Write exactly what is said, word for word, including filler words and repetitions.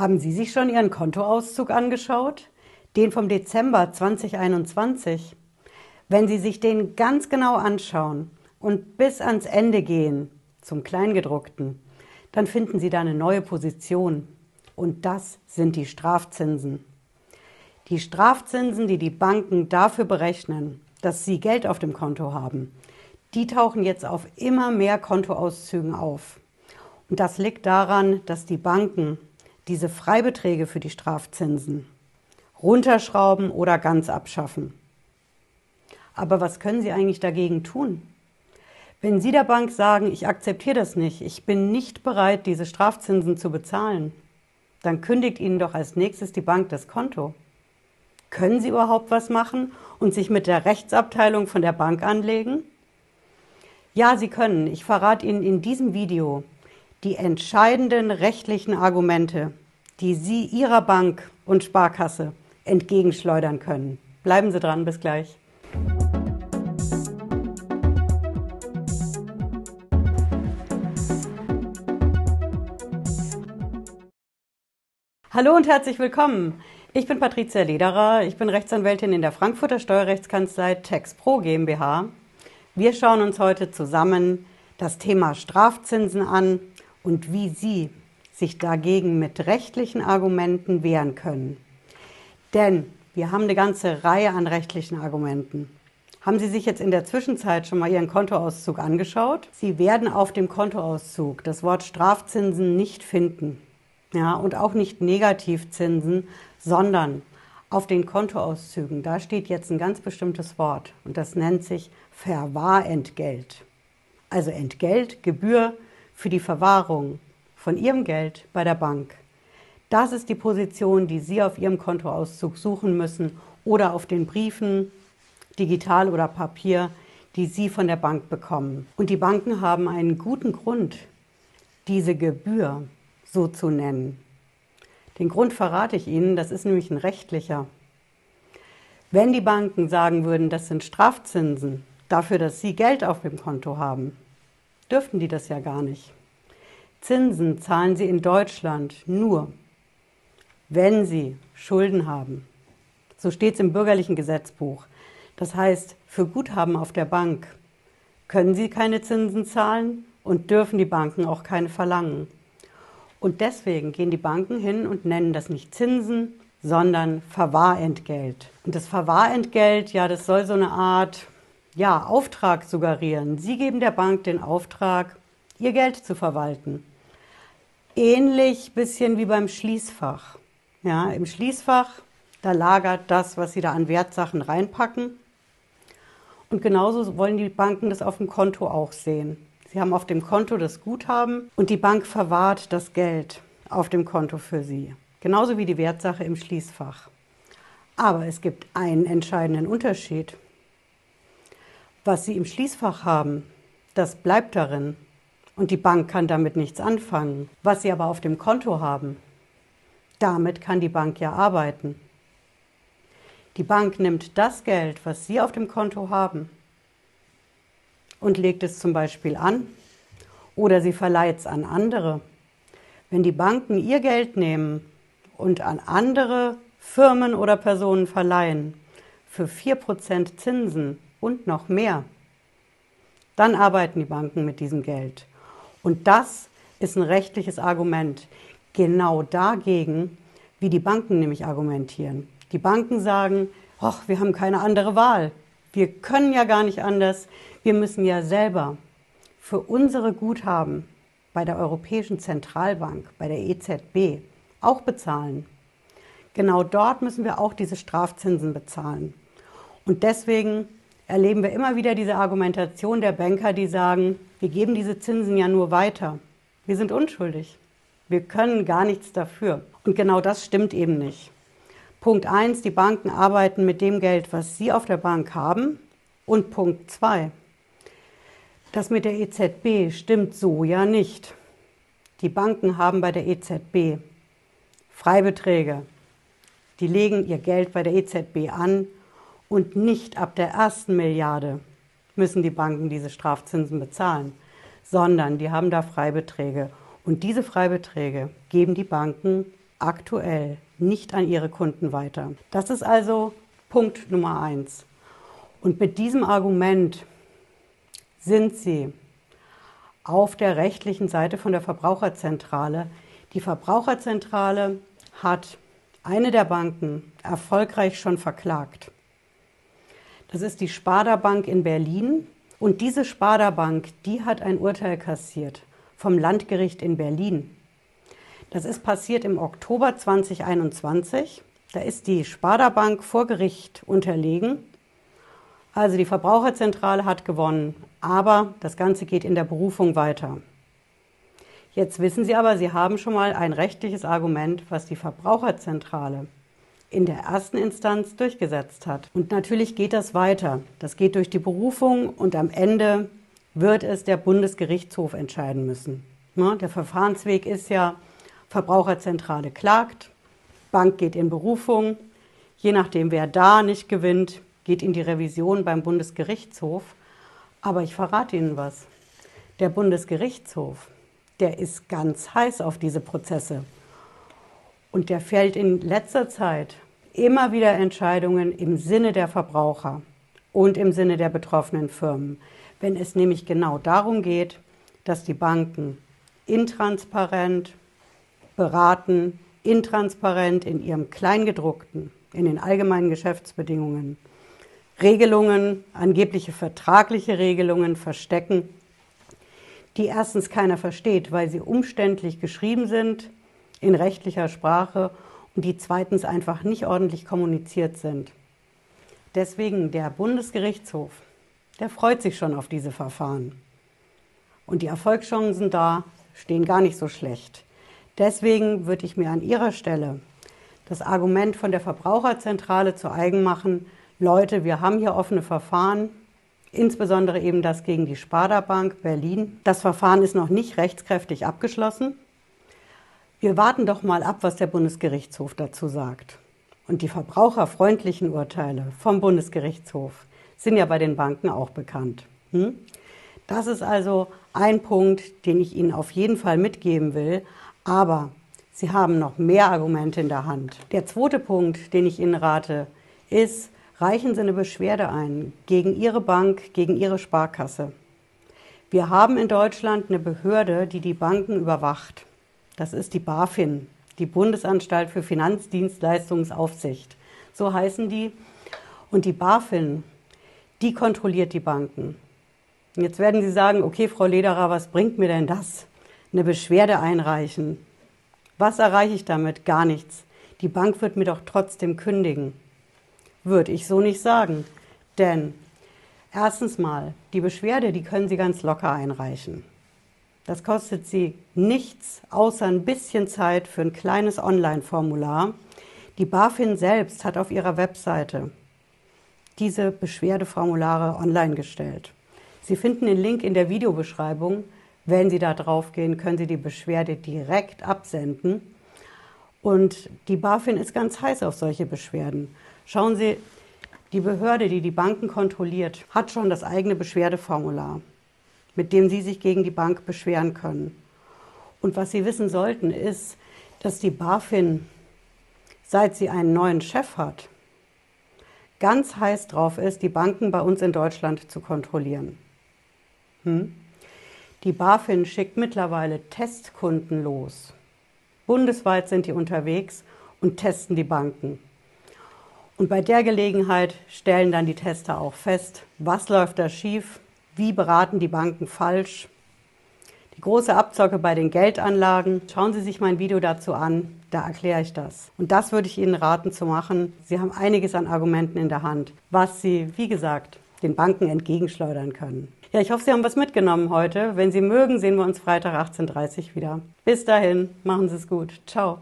Haben Sie sich schon Ihren Kontoauszug angeschaut? Den vom Dezember zweitausendeinundzwanzig? Wenn Sie sich den ganz genau anschauen und bis ans Ende gehen, zum Kleingedruckten, dann finden Sie da eine neue Position. Und das sind die Strafzinsen. Die Strafzinsen, die die Banken dafür berechnen, dass Sie Geld auf dem Konto haben, die tauchen jetzt auf immer mehr Kontoauszügen auf. Und das liegt daran, dass die Banken diese Freibeträge für die Strafzinsen runterschrauben oder ganz abschaffen. Aber was können Sie eigentlich dagegen tun? Wenn Sie der Bank sagen, ich akzeptiere das nicht, ich bin nicht bereit, diese Strafzinsen zu bezahlen, dann kündigt Ihnen doch als nächstes die Bank das Konto. Können Sie überhaupt was machen und sich mit der Rechtsabteilung von der Bank anlegen? Ja, Sie können. Ich verrate Ihnen in diesem Video die entscheidenden rechtlichen Argumente, die Sie Ihrer Bank und Sparkasse entgegenschleudern können. Bleiben Sie dran, bis gleich. Hallo und herzlich willkommen. Ich bin Patricia Lederer, ich bin Rechtsanwältin in der Frankfurter Steuerrechtskanzlei Tax Pro GmbH. Wir schauen uns heute zusammen das Thema Strafzinsen an und wie Sie sich dagegen mit rechtlichen Argumenten wehren können. Denn wir haben eine ganze Reihe an rechtlichen Argumenten. Haben Sie sich jetzt in der Zwischenzeit schon mal Ihren Kontoauszug angeschaut? Sie werden auf dem Kontoauszug das Wort Strafzinsen nicht finden. Ja, und auch nicht Negativzinsen, sondern auf den Kontoauszügen. Da steht jetzt ein ganz bestimmtes Wort und das nennt sich Verwahrentgelt. Also Entgelt, Gebühr für die Verwahrung von Ihrem Geld bei der Bank. Das ist die Position, die Sie auf Ihrem Kontoauszug suchen müssen oder auf den Briefen, digital oder Papier, die Sie von der Bank bekommen. Und die Banken haben einen guten Grund, diese Gebühr so zu nennen. Den Grund verrate ich Ihnen, das ist nämlich ein rechtlicher. Wenn die Banken sagen würden, das sind Strafzinsen dafür, dass Sie Geld auf dem Konto haben, dürften die das ja gar nicht. Zinsen zahlen Sie in Deutschland nur, wenn Sie Schulden haben. So steht es im bürgerlichen Gesetzbuch. Das heißt, für Guthaben auf der Bank können Sie keine Zinsen zahlen und dürfen die Banken auch keine verlangen. Und deswegen gehen die Banken hin und nennen das nicht Zinsen, sondern Verwahrentgelt. Und das Verwahrentgelt, ja, das soll so eine Art Ja, Auftrag suggerieren. Sie geben der Bank den Auftrag, ihr Geld zu verwalten. Ähnlich bisschen wie beim Schließfach. Ja, im Schließfach, da lagert das, was Sie da an Wertsachen reinpacken. Und genauso wollen die Banken das auf dem Konto auch sehen. Sie haben auf dem Konto das Guthaben und die Bank verwahrt das Geld auf dem Konto für Sie. Genauso wie die Wertsache im Schließfach. Aber es gibt einen entscheidenden Unterschied. Was Sie im Schließfach haben, das bleibt darin und die Bank kann damit nichts anfangen. Was Sie aber auf dem Konto haben, damit kann die Bank ja arbeiten. Die Bank nimmt das Geld, was Sie auf dem Konto haben und legt es zum Beispiel an oder sie verleiht es an andere. Wenn die Banken ihr Geld nehmen und an andere Firmen oder Personen verleihen für vier Prozent Zinsen, und noch mehr. Dann arbeiten die Banken mit diesem Geld. Und das ist ein rechtliches Argument. Genau dagegen, wie die Banken nämlich argumentieren. Die Banken sagen, och, wir haben keine andere Wahl. Wir können ja gar nicht anders. Wir müssen ja selber für unsere Guthaben bei der Europäischen Zentralbank, bei der E Z B, auch bezahlen. Genau dort müssen wir auch diese Strafzinsen bezahlen. Und deswegen erleben wir immer wieder diese Argumentation der Banker, die sagen, wir geben diese Zinsen ja nur weiter. Wir sind unschuldig. Wir können gar nichts dafür. Und genau das stimmt eben nicht. Punkt eins, die Banken arbeiten mit dem Geld, was sie auf der Bank haben. Und Punkt zwei, das mit der E Z B stimmt so ja nicht. Die Banken haben bei der E Z B Freibeträge. Die legen ihr Geld bei der E Z B an. Und nicht ab der ersten Milliarde müssen die Banken diese Strafzinsen bezahlen, sondern die haben da Freibeträge. Und diese Freibeträge geben die Banken aktuell, nicht an ihre Kunden weiter. Das ist also Punkt Nummer eins. Und mit diesem Argument sind Sie auf der rechtlichen Seite von der Verbraucherzentrale. Die Verbraucherzentrale hat eine der Banken erfolgreich schon verklagt. Das ist die Sparda-Bank in Berlin. Und diese Sparda-Bank, die hat ein Urteil kassiert vom Landgericht in Berlin. Das ist passiert im Oktober zweitausendeinundzwanzig. Da ist die Sparda-Bank vor Gericht unterlegen. Also die Verbraucherzentrale hat gewonnen, aber das Ganze geht in der Berufung weiter. Jetzt wissen Sie aber, Sie haben schon mal ein rechtliches Argument, was die Verbraucherzentrale in der ersten Instanz durchgesetzt hat. Und natürlich geht das weiter. Das geht durch die Berufung und am Ende wird es der Bundesgerichtshof entscheiden müssen. Der Verfahrensweg ist ja, Verbraucherzentrale klagt, Bank geht in Berufung, je nachdem wer da nicht gewinnt, geht in die Revision beim Bundesgerichtshof. Aber ich verrate Ihnen was. Der Bundesgerichtshof, der ist ganz heiß auf diese Prozesse. Und der fällt in letzter Zeit immer wieder Entscheidungen im Sinne der Verbraucher und im Sinne der betroffenen Firmen. Wenn es nämlich genau darum geht, dass die Banken intransparent beraten, intransparent in ihrem Kleingedruckten, in den allgemeinen Geschäftsbedingungen, Regelungen, angebliche vertragliche Regelungen verstecken, die erstens keiner versteht, weil sie umständlich geschrieben sind in rechtlicher Sprache und die zweitens einfach nicht ordentlich kommuniziert sind. Deswegen der Bundesgerichtshof, der freut sich schon auf diese Verfahren. Und die Erfolgschancen da stehen gar nicht so schlecht. Deswegen würde ich mir an Ihrer Stelle das Argument von der Verbraucherzentrale zu eigen machen, Leute, wir haben hier offene Verfahren, insbesondere eben das gegen die Sparda-Bank Berlin. Das Verfahren ist noch nicht rechtskräftig abgeschlossen. Wir warten doch mal ab, was der Bundesgerichtshof dazu sagt. Und die verbraucherfreundlichen Urteile vom Bundesgerichtshof sind ja bei den Banken auch bekannt. Hm? Das ist also ein Punkt, den ich Ihnen auf jeden Fall mitgeben will. Aber Sie haben noch mehr Argumente in der Hand. Der zweite Punkt, den ich Ihnen rate, ist, reichen Sie eine Beschwerde ein gegen Ihre Bank, gegen Ihre Sparkasse. Wir haben in Deutschland eine Behörde, die die Banken überwacht. Das ist die BaFin, die Bundesanstalt für Finanzdienstleistungsaufsicht. So heißen die. Und die BaFin, die kontrolliert die Banken. Und jetzt werden Sie sagen, okay, Frau Lederer, was bringt mir denn das? Eine Beschwerde einreichen. Was erreiche ich damit? Gar nichts. Die Bank wird mir doch trotzdem kündigen. Würde ich so nicht sagen, denn erstens mal, die Beschwerde, die können Sie ganz locker einreichen. Das kostet Sie nichts, außer ein bisschen Zeit für ein kleines Online-Formular. Die BaFin selbst hat auf ihrer Webseite diese Beschwerdeformulare online gestellt. Sie finden den Link in der Videobeschreibung. Wenn Sie da drauf gehen, können Sie die Beschwerde direkt absenden. Und die BaFin ist ganz heiß auf solche Beschwerden. Schauen Sie, die Behörde, die die Banken kontrolliert, hat schon das eigene Beschwerdeformular, mit dem Sie sich gegen die Bank beschweren können. Und was Sie wissen sollten, ist, dass die BaFin, seit sie einen neuen Chef hat, ganz heiß drauf ist, die Banken bei uns in Deutschland zu kontrollieren. Hm? Die BaFin schickt mittlerweile Testkunden los. Bundesweit sind die unterwegs und testen die Banken. Und bei der Gelegenheit stellen dann die Tester auch fest, was läuft da schief, wie beraten die Banken falsch. Die große Abzocke bei den Geldanlagen, schauen Sie sich mein Video dazu an, da erkläre ich das. Und das würde ich Ihnen raten zu machen. Sie haben einiges an Argumenten in der Hand, was Sie, wie gesagt, den Banken entgegenschleudern können. Ja, ich hoffe, Sie haben was mitgenommen heute. Wenn Sie mögen, sehen wir uns Freitag achtzehn Uhr dreißig wieder. Bis dahin, machen Sie es gut. Ciao.